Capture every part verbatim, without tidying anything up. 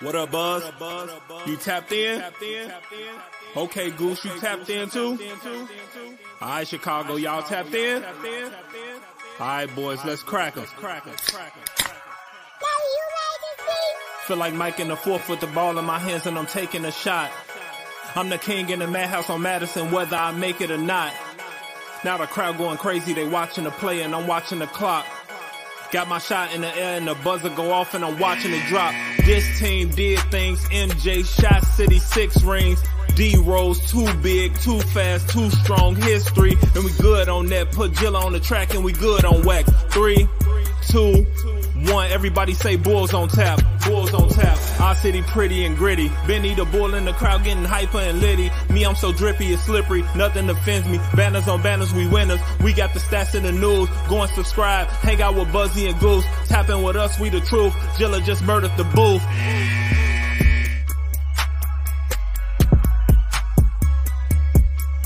What up, Buzz? You tapped in? Okay, Goose, you tapped in too? All right, Chicago, y'all tapped in? All right, boys, let's crack them. Feel like Mike in the fourth with the ball in my hands and I'm taking a shot. I'm the king in the madhouse on Madison, whether I make it or not. Now the crowd going crazy, they watching the play and I'm watching the clock. Got my shot in the air and the buzzer go off and I'm watching it drop. This team did things, M J shot city six rings. D-Rose too big, too fast, too strong, history. And we good on that, put Jilla on the track and we good on wax. Three, two, one, everybody say Bulls on tap, Bulls on tap. Our city pretty and gritty. Benny the bull in the crowd getting hyper and litty. Me, I'm so drippy, it's slippery, nothing offends me. Banners on banners, we winners. We got the stats in the news. Go and subscribe, hang out with Buzzy and Goose. Tapping with us, we the truth. Jilla just murdered the booth.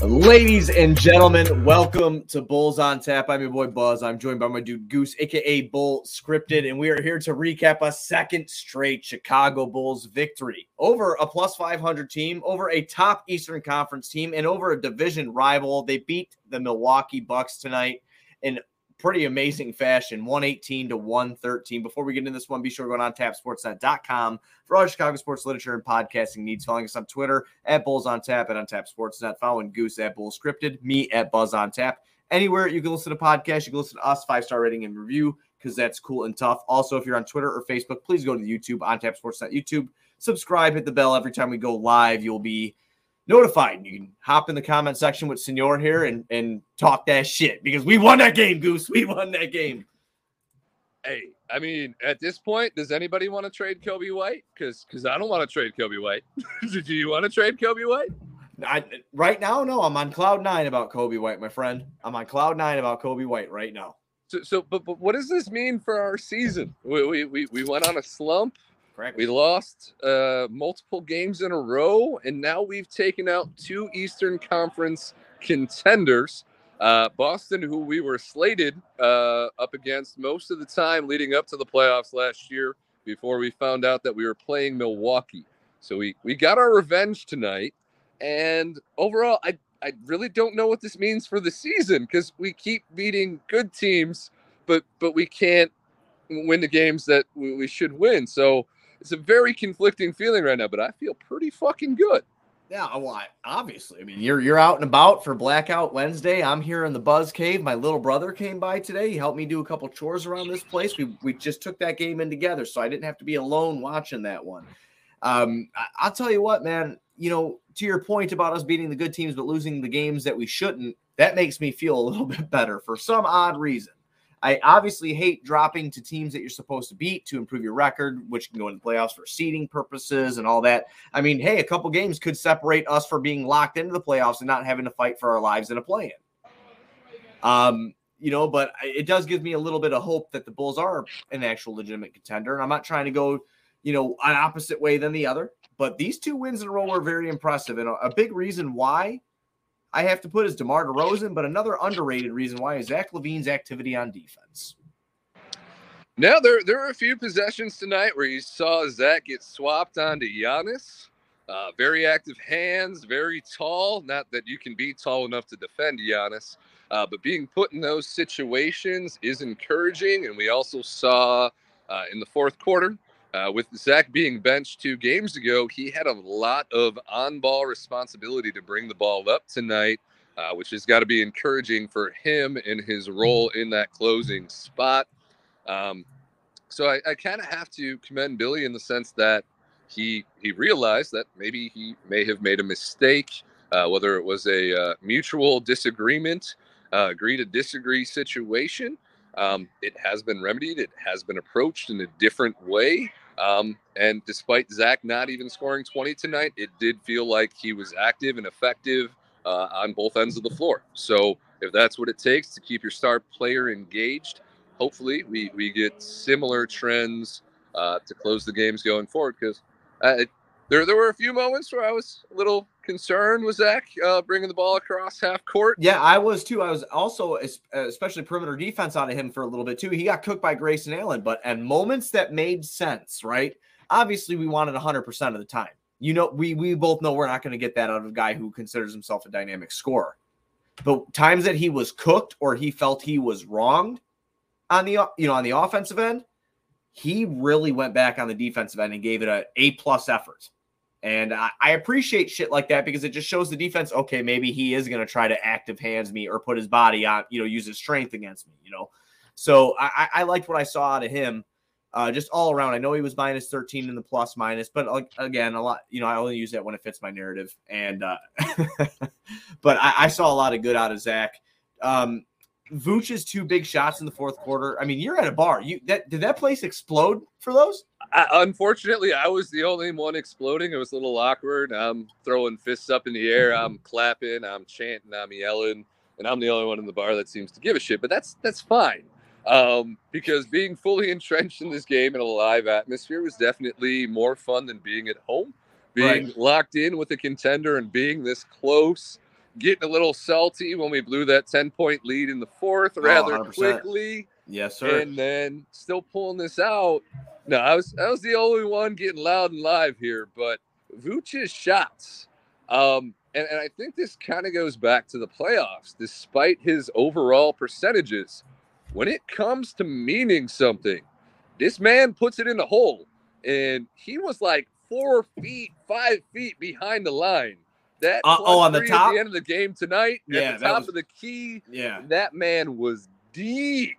Ladies and gentlemen, welcome to Bulls on Tap. I'm your boy Buzz. I'm joined by my dude Goose, aka Bull Scripted, and we are here to recap a second straight Chicago Bulls victory over a plus five hundred team, over a top Eastern Conference team, and over a division rival. They beat the Milwaukee Bucks tonight in pretty amazing fashion, one eighteen to one thirteen. Before we get into this one, be sure to go on tap sportsnet dot com for all your Chicago sports literature and podcasting needs. Following us on Twitter at Bulls on Tap and on Tap Sportsnet. Following Goose at Bull Scripted, me at Buzz on Tap. Anywhere you can listen to podcasts, you can listen to us, five-star rating and review, because that's cool and tough. Also, if you're on Twitter or Facebook, please go to the YouTube, on Tap Sportsnet YouTube. Subscribe, hit the bell. Every time we go live, you'll be notified. You can hop in the comment section with Senor here and, and talk that shit, because we won that game, Goose. We won that game. Hey, I mean, at this point, does anybody want to trade Kobe White? Because because I don't want to trade Kobe White. Do you want to trade Kobe White? I, right now, no. I'm on cloud nine about Kobe White, my friend. I'm on cloud nine about Kobe White right now. So, so but, but what does this mean for our season? We, we, we, we went on a slump. We lost uh, multiple games in a row, and now we've taken out two Eastern Conference contenders. Uh, Boston, who we were slated uh, up against most of the time leading up to the playoffs last year before we found out that we were playing Milwaukee. So we, we got our revenge tonight, and overall, I, I really don't know what this means for the season, because we keep beating good teams, but, but we can't win the games that we, we should win. So it's a very conflicting feeling right now, but I feel pretty fucking good. Yeah, well, I, obviously. I mean, you're you're out and about for Blackout Wednesday. I'm here in the Buzz Cave. My little brother came by today. He helped me do a couple chores around this place. We we just took that game in together, so I didn't have to be alone watching that one. Um, I, I'll tell you what, man. You know, to your point about us beating the good teams but losing the games that we shouldn't, that makes me feel a little bit better for some odd reason. I obviously hate dropping to teams that you're supposed to beat to improve your record, which can go into the playoffs for seeding purposes and all that. I mean, hey, a couple games could separate us from being locked into the playoffs and not having to fight for our lives in a play-in. Um, you know, but it does give me a little bit of hope that the Bulls are an actual legitimate contender. And I'm not trying to go, you know, an opposite way than the other, but these two wins in a row were very impressive. And a big reason why I have to put is DeMar DeRozan, but another underrated reason why is Zach LaVine's activity on defense. Now, there there were a few possessions tonight where you saw Zach get swapped onto Giannis. Uh, very active hands, very tall. Not that you can be tall enough to defend Giannis, uh, but being put in those situations is encouraging. And we also saw uh, in the fourth quarter, Uh, with Zach being benched two games ago, he had a lot of on-ball responsibility to bring the ball up tonight, uh, which has got to be encouraging for him in his role in that closing spot. Um, so I, I kind of have to commend Billy in the sense that he he realized that maybe he may have made a mistake, uh, whether it was a uh, mutual disagreement, uh, agree-to-disagree situation. Um, it has been remedied. It has been approached in a different way. Um, and despite Zach not even scoring twenty tonight, it did feel like he was active and effective uh, on both ends of the floor. So if that's what it takes to keep your star player engaged, hopefully we, we get similar trends uh, to close the games going forward. Because I, There, there were a few moments where I was a little concerned with Zach uh, bringing the ball across half court. Yeah, I was too. I was also, especially perimeter defense onto him for a little bit too. He got cooked by Grayson Allen, but and moments that made sense, right? Obviously, we wanted one hundred percent of the time. You know, we we both know we're not going to get that out of a guy who considers himself a dynamic scorer. But times that he was cooked or he felt he was wronged on the you know on the offensive end, he really went back on the defensive end and gave it an A-plus effort. And I, I appreciate shit like that because it just shows the defense, okay, maybe he is going to try to active hands me or put his body on, you know, use his strength against me, you know. So I, I liked what I saw out of him uh, just all around. I know he was minus thirteen in the plus minus, but like, again, a lot, you know, I only use that when it fits my narrative. And, uh, but I, I saw a lot of good out of Zach. Um, Vooch's two big shots in the fourth quarter. I mean, you're at a bar. You that did that place explode for those? I, unfortunately, I was the only one exploding. It was a little awkward. I'm throwing fists up in the air. I'm clapping. I'm chanting. I'm yelling, and I'm the only one in the bar that seems to give a shit. But that's that's fine um, because being fully entrenched in this game in a live atmosphere was definitely more fun than being at home, being right. locked in with a contender, and being this close. Getting a little salty when we blew that ten-point lead in the fourth rather oh, quickly. Yes, sir. And then still pulling this out. No, I was I was the only one getting loud and live here. But Vooch's shots, um, and, and I think this kind of goes back to the playoffs, despite his overall percentages. When it comes to meaning something, this man puts it in the hole. And he was like four feet, five feet behind the line. That uh, oh, on the top at the end of the game tonight, yeah, at the top was, of the key, yeah, that man was deep.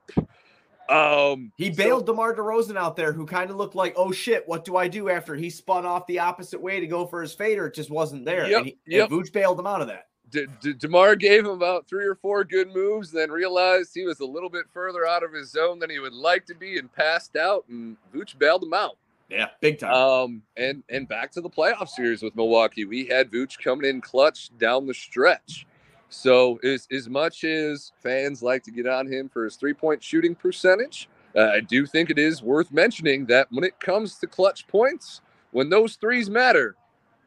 Um, he bailed so, DeMar DeRozan out there, who kind of looked like, oh shit, what do I do after he spun off the opposite way to go for his fader? It just wasn't there. Yep, and, he, yep. and Vooch bailed him out of that. De- De- DeMar gave him about three or four good moves, then realized he was a little bit further out of his zone than he would like to be, and passed out. And Vooch bailed him out. Yeah, big time. Um, and, and back to the playoff series with Milwaukee. We had Vooch coming in clutch down the stretch. So as, as much as fans like to get on him for his three-point shooting percentage, uh, I do think it is worth mentioning that when it comes to clutch points, when those threes matter,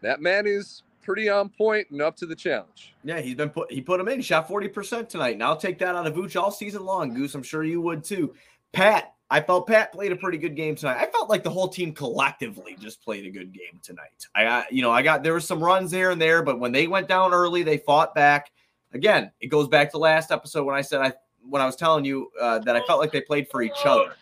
that man is pretty on point and up to the challenge. Yeah, he's been put, he put him in. He shot forty percent tonight. And I'll take that out of Vooch all season long, Goose. I'm sure you would too. Pat. I felt Pat played a pretty good game tonight. I felt like the whole team collectively just played a good game tonight. I got, you know, I got, there were some runs here and there, but when they went down early, they fought back. Again, it goes back to last episode when I said, I, when I was telling you uh, that I felt like they played for each other.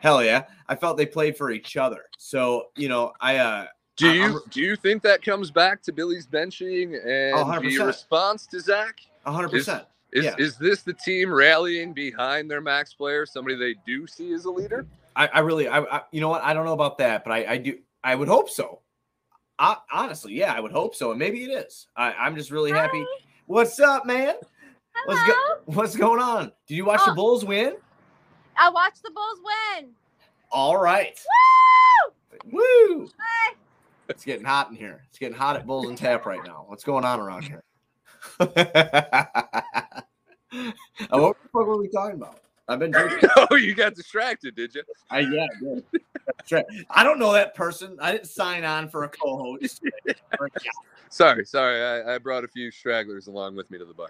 Hell yeah. I felt they played for each other. So, you know, I, uh, do you, I'm, do you think that comes back to Billy's benching and the response to Zach? A hundred percent. Is yeah. is this the team rallying behind their max player, somebody they do see as a leader? I, I really, I, I you know what? I don't know about that, but I, I do. I would hope so. I, honestly, yeah, I would hope so, and maybe it is. I, I'm just really Hi. happy. What's up, man? Hello. What's, go, what's going on? Did you watch oh, the Bulls win? I watched the Bulls win. All right. Woo! Woo! Hi. It's getting hot in here. It's getting hot at Bulls on Tap right now. What's going on around here? What the fuck were we talking about? I've been drinking. Oh, you got distracted, did you? I yeah, yeah. I don't know that person. I didn't sign on for a co-host. sorry, sorry. I, I brought a few stragglers along with me to the bar.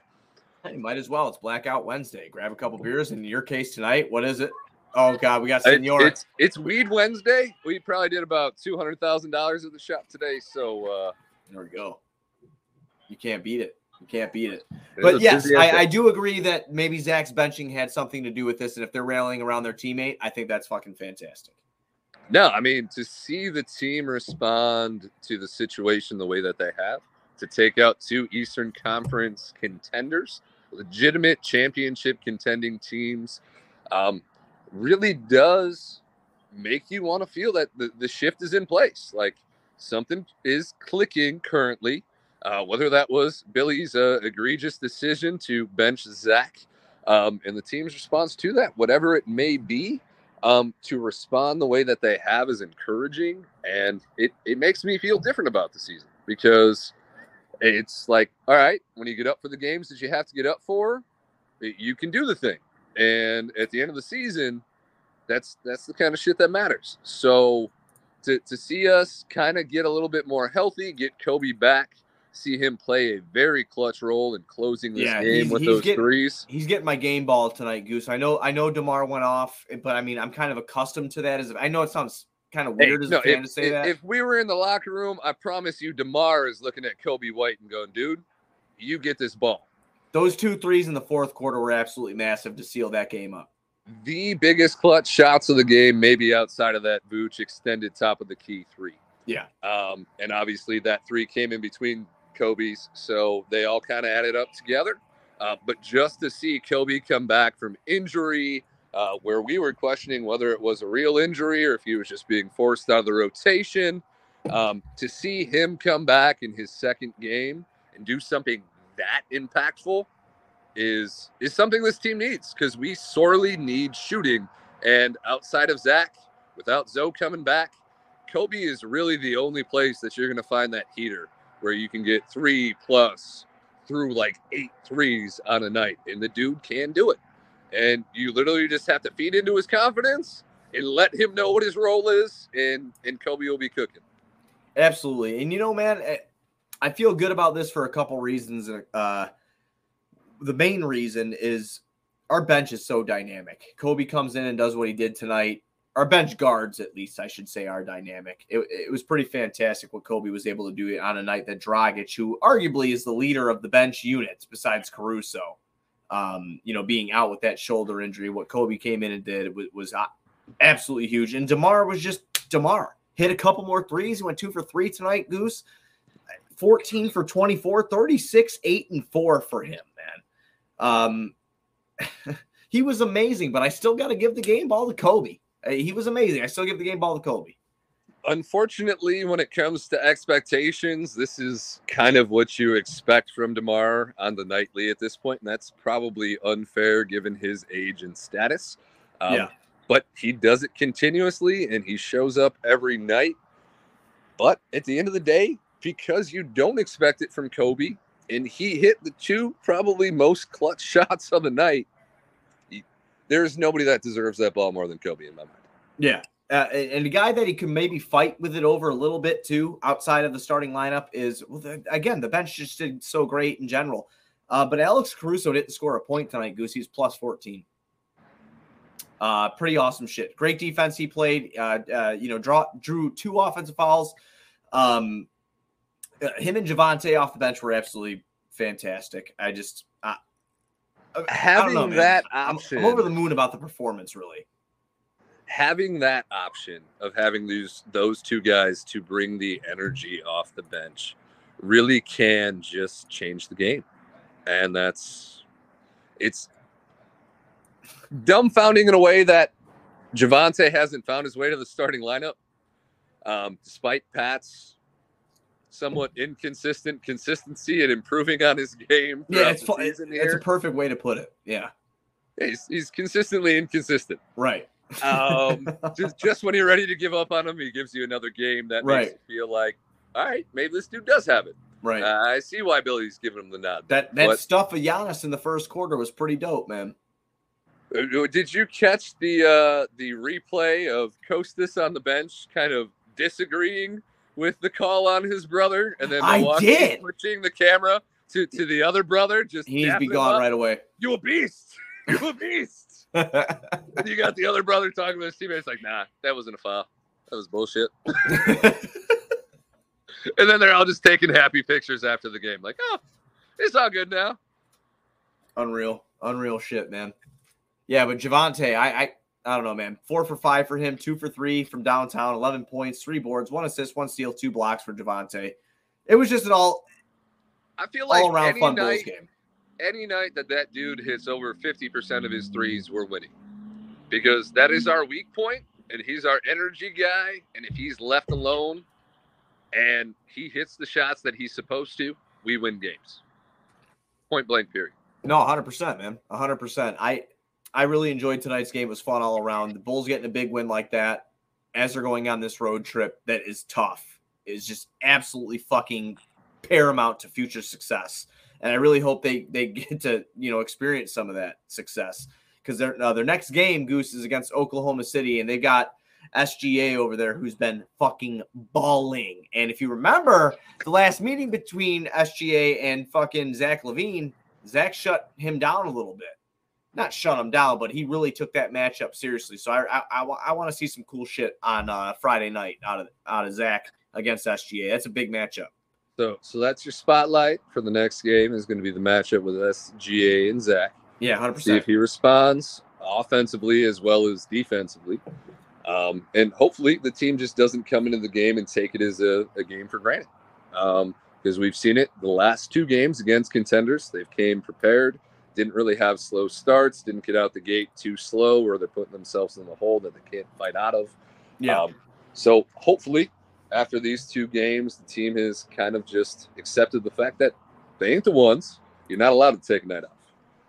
Hey, might as well. It's Blackout Wednesday. Grab a couple beers. In your case tonight, what is it? Oh God, we got Senor. It's it's Weed Wednesday. We probably did about two hundred thousand dollars at the shop today. So uh, there we go. You can't beat it. You can't beat it. But yes, I, I do agree that maybe Zach's benching had something to do with this. And if they're rallying around their teammate, I think that's fucking fantastic. No, I mean, to see the team respond to the situation the way that they have, to take out two Eastern Conference contenders, legitimate championship contending teams, um, really does make you want to feel that the, the shift is in place. Like something is clicking currently. Uh, whether that was Billy's uh, egregious decision to bench Zach um, and the team's response to that, whatever it may be, um, to respond the way that they have is encouraging. And it, it makes me feel different about the season because it's like, all right, when you get up for the games that you have to get up for, you can do the thing. And at the end of the season, that's that's the kind of shit that matters. So to, to see us kind of get a little bit more healthy, get Kobe back, see him play a very clutch role in closing this yeah, game he's, with he's those getting, threes. He's getting my game ball tonight, Goose. I know I know DeMar went off, but, I mean, I'm kind of accustomed to that. As if, I know it sounds kind of weird hey, as no, a fan if, to say if, that. If we were in the locker room, I promise you DeMar is looking at Kobe White and going, dude, you get this ball. Those two threes in the fourth quarter were absolutely massive to seal that game up. The biggest clutch shots of the game, maybe outside of that Vooch extended top of the key three. Yeah. Um, and obviously that three came in between Kobe's, so they all kind of added up together. Uh, but just to see Kobe come back from injury, uh, where we were questioning whether it was a real injury or if he was just being forced out of the rotation, um, to see him come back in his second game and do something that impactful is is something this team needs, because we sorely need shooting. And outside of Zach, without Zoe coming back, Kobe is really the only place that you're going to find that heater where you can get three plus through like eight threes on a night. And the dude can do it. And you literally just have to feed into his confidence and let him know what his role is, and, and Kobe will be cooking. Absolutely. And, you know, man, I feel good about this for a couple reasons. Uh, the main reason is our bench is so dynamic. Kobe comes in and does what he did tonight. Our bench guards, at least, I should say, are dynamic. It, it was pretty fantastic what Kobe was able to do on a night that Dragic, who arguably is the leader of the bench units besides Caruso, um, you know, being out with that shoulder injury, what Kobe came in and did was, was absolutely huge. And DeMar was just DeMar. Hit a couple more threes. He went two for three tonight, Goose. fourteen for twenty-four, thirty-six, eight, and four for him, man. Um, he was amazing, but I still got to give the game ball to Kobe. He was amazing. I still give the game ball to Kobe. Unfortunately, when it comes to expectations, this is kind of what you expect from DeMar on the nightly at this point, and that's probably unfair given his age and status. Um, yeah. But he does it continuously, and he shows up every night. But at the end of the day, because you don't expect it from Kobe, and he hit the two probably most clutch shots of the night, there's nobody that deserves that ball more than Kobe in my mind. Yeah. Uh, and a guy that he can maybe fight with it over a little bit too, outside of the starting lineup, is, well, the, again, the bench just did so great in general. Uh, but Alex Caruso didn't score a point tonight, Goose. He's plus fourteen. Uh, pretty awesome shit. Great defense he played. Uh, uh, you know, draw, drew two offensive fouls. Um, him and Javonte off the bench were absolutely fantastic. I just uh, – Having know, that option, I'm, I'm over the moon about the performance. Really, having that option of having these those two guys to bring the energy off the bench really can just change the game, and that's it's dumbfounding in a way that Javonte hasn't found his way to the starting lineup, um, despite Pat's somewhat inconsistent consistency and improving on his game. Yeah, it's, it's a perfect way to put it. Yeah. He's, he's consistently inconsistent. Right. um, just, just when you're ready to give up on him, he gives you another game that right. makes you feel like, all right, maybe this dude does have it. Right. Uh, I see why Billy's giving him the nod. That, that but, stuff of Giannis in the first quarter was pretty dope, man. Did you catch the, uh, the replay of Kostas on the bench kind of disagreeing with the call on his brother, and then Milwaukee switching the camera to, to the other brother? Just he needs to be gone up. Right away. You a beast. You a beast. And you got the other brother talking to his teammates like, nah, that wasn't a foul. That was bullshit. And then they're all just taking happy pictures after the game. Like, oh, it's all good now. Unreal. Unreal shit, man. Yeah, but Javonte, I... I I don't know, man. Four for five for him, two for three from downtown, eleven points, three boards, one assist, one steal, two blocks for Javonte. It was just an all, I feel like all around fun Bulls game. Any night that that dude hits over fifty percent of his threes, we're winning, because that is our weak point, and he's our energy guy. And if he's left alone and he hits the shots that he's supposed to, we win games. Point blank, period. No, one hundred percent, man. one hundred percent. I. I really enjoyed tonight's game. It was fun all around. The Bulls getting a big win like that as they're going on this road trip that is tough is just absolutely fucking paramount to future success. And I really hope they they get to, you know, experience some of that success, because their uh, their next game, Goose, is against Oklahoma City, and they've got S G A over there, who's been fucking balling. And if you remember the last meeting between S G A and fucking Zach LaVine, Zach shut him down a little bit. Not shut him down, but he really took that matchup seriously. So I I, I, I want to see some cool shit on uh, Friday night out of out of Zach against S G A. That's a big matchup. So so that's your spotlight for the next game is going to be the matchup with S G A and Zach. Yeah, one hundred percent. See if he responds offensively as well as defensively. Um, and hopefully the team just doesn't come into the game and take it as a, a game for granted. Um, because we've seen it the last two games against contenders. They've came prepared, didn't really have slow starts, didn't get out the gate too slow where they're putting themselves in the hole that they can't fight out of. Yeah. Um, so hopefully after these two games, the team has kind of just accepted the fact that they ain't the ones. You're not allowed to take a night off.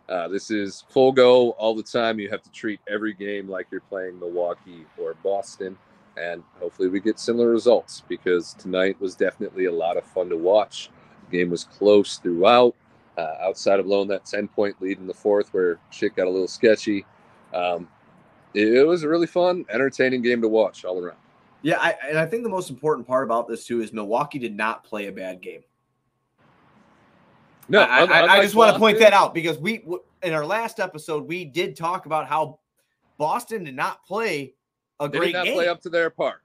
Uh, this is full go all the time. You have to treat every game like you're playing Milwaukee or Boston, and hopefully we get similar results because tonight was definitely a lot of fun to watch. The game was close throughout, uh, outside of blowing that ten-point lead in the fourth where shit got a little sketchy. Um, it, it was a really fun, entertaining game to watch all around. Yeah, I, and I think the most important part about this, too, is Milwaukee did not play a bad game. No, I, I, I just want to point that out because we, in our last episode, we did talk about how Boston did not play a great game. They did not game. play up to their part.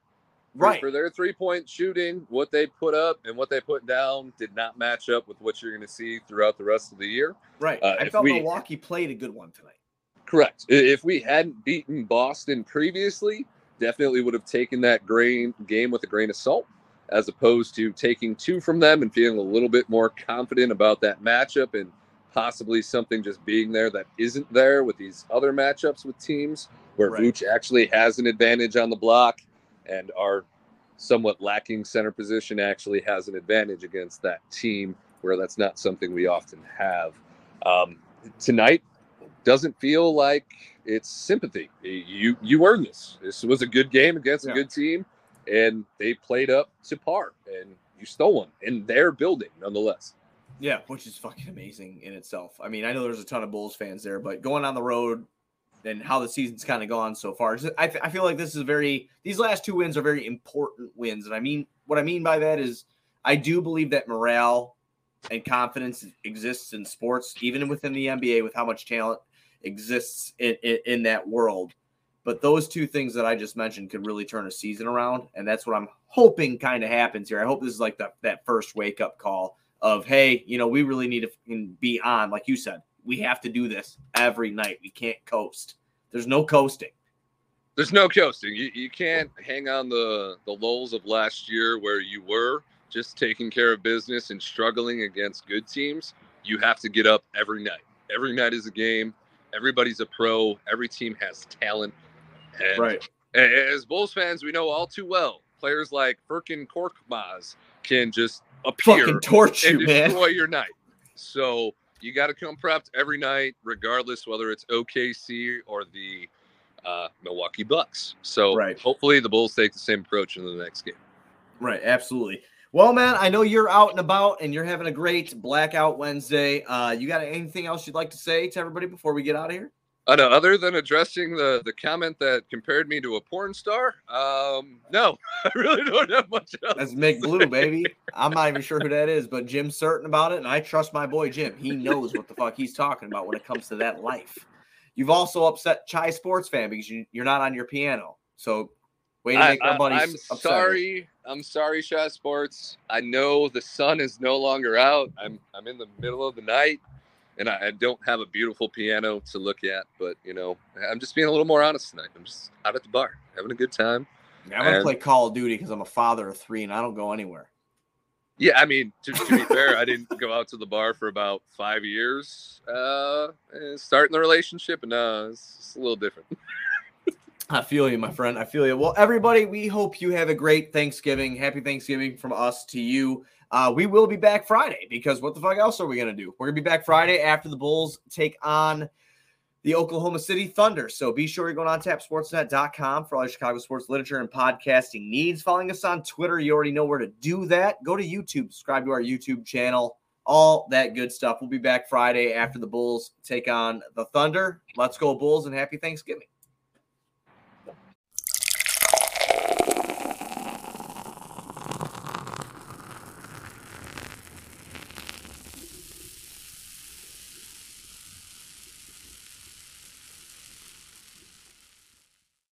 Right. For, for their three-point shooting, what they put up and what they put down did not match up with what you're going to see throughout the rest of the year. Right. Uh, I felt we, Milwaukee played a good one tonight. Correct. If we hadn't beaten Boston previously, definitely would have taken that grain game with a grain of salt, as opposed to taking two from them and feeling a little bit more confident about that matchup and possibly something just being there that isn't there with these other matchups with teams where right. Vooch actually has an advantage on the block and our somewhat lacking center position actually has an advantage against that team where that's not something we often have. Um, tonight doesn't feel like it's sympathy. You, you earned this. This was a good game against yeah. a good team. And they played up to par, and you stole one in their building, nonetheless. Yeah, which is fucking amazing in itself. I mean, I know there's a ton of Bulls fans there, but going on the road and how the season's kind of gone so far, I, th- I feel like this is very – these last two wins are very important wins. And I mean – what I mean by that is I do believe that morale and confidence exists in sports, even within the N B A with how much talent exists in, in, in that world. But those two things that I just mentioned could really turn a season around, and that's what I'm hoping kind of happens here. I hope this is like the, that first wake-up call of, hey, you know, we really need to be on. Like you said, we have to do this every night. We can't coast. There's no coasting. There's no coasting. You, you can't hang on the, the lulls of last year where you were just taking care of business and struggling against good teams. You have to get up every night. Every night is a game. Everybody's a pro. Every team has talent. And right. As Bulls fans, we know all too well, players like Furkan Korkmaz can just appear fucking torch you, and destroy man. your night. So you got to come prepped every night, regardless whether it's O K C or the uh, Milwaukee Bucks. So right. hopefully the Bulls take the same approach in the next game. Right, absolutely. Well, man, I know you're out and about, and you're having a great Blackout Wednesday. Uh, you got anything else you'd like to say to everybody before we get out of here? Uh, no, other than addressing the, the comment that compared me to a porn star, um, no, I really don't have much else. That's Mick Blue, baby. I'm not even sure who that is, but Jim's certain about it, and I trust my boy Jim. He knows what the fuck he's talking about when it comes to that life. You've also upset Chai Sports fan because you, you're not on your piano. So, way to make I, our buddies I'm upset. sorry. I'm sorry, Chai Sports. I know the sun is no longer out. I'm I'm in the middle of the night. And I don't have a beautiful piano to look at, but, you know, I'm just being a little more honest tonight. I'm just out at the bar, having a good time. Yeah, I'm going to play Call of Duty because I'm a father of three and I don't go anywhere. Yeah, I mean, to, to be fair, I didn't go out to the bar for about five years. Uh, starting the relationship, and uh, it's, it's a little different. I feel you, my friend. I feel you. Well, everybody, we hope you have a great Thanksgiving. Happy Thanksgiving from us to you. Uh, we will be back Friday because what the fuck else are we going to do? We're going to be back Friday after the Bulls take on the Oklahoma City Thunder. So be sure you're going on tap sportsnet dot com for all your Chicago sports literature and podcasting needs. Following us on Twitter, you already know where to do that. Go to YouTube, subscribe to our YouTube channel, all that good stuff. We'll be back Friday after the Bulls take on the Thunder. Let's go Bulls and happy Thanksgiving.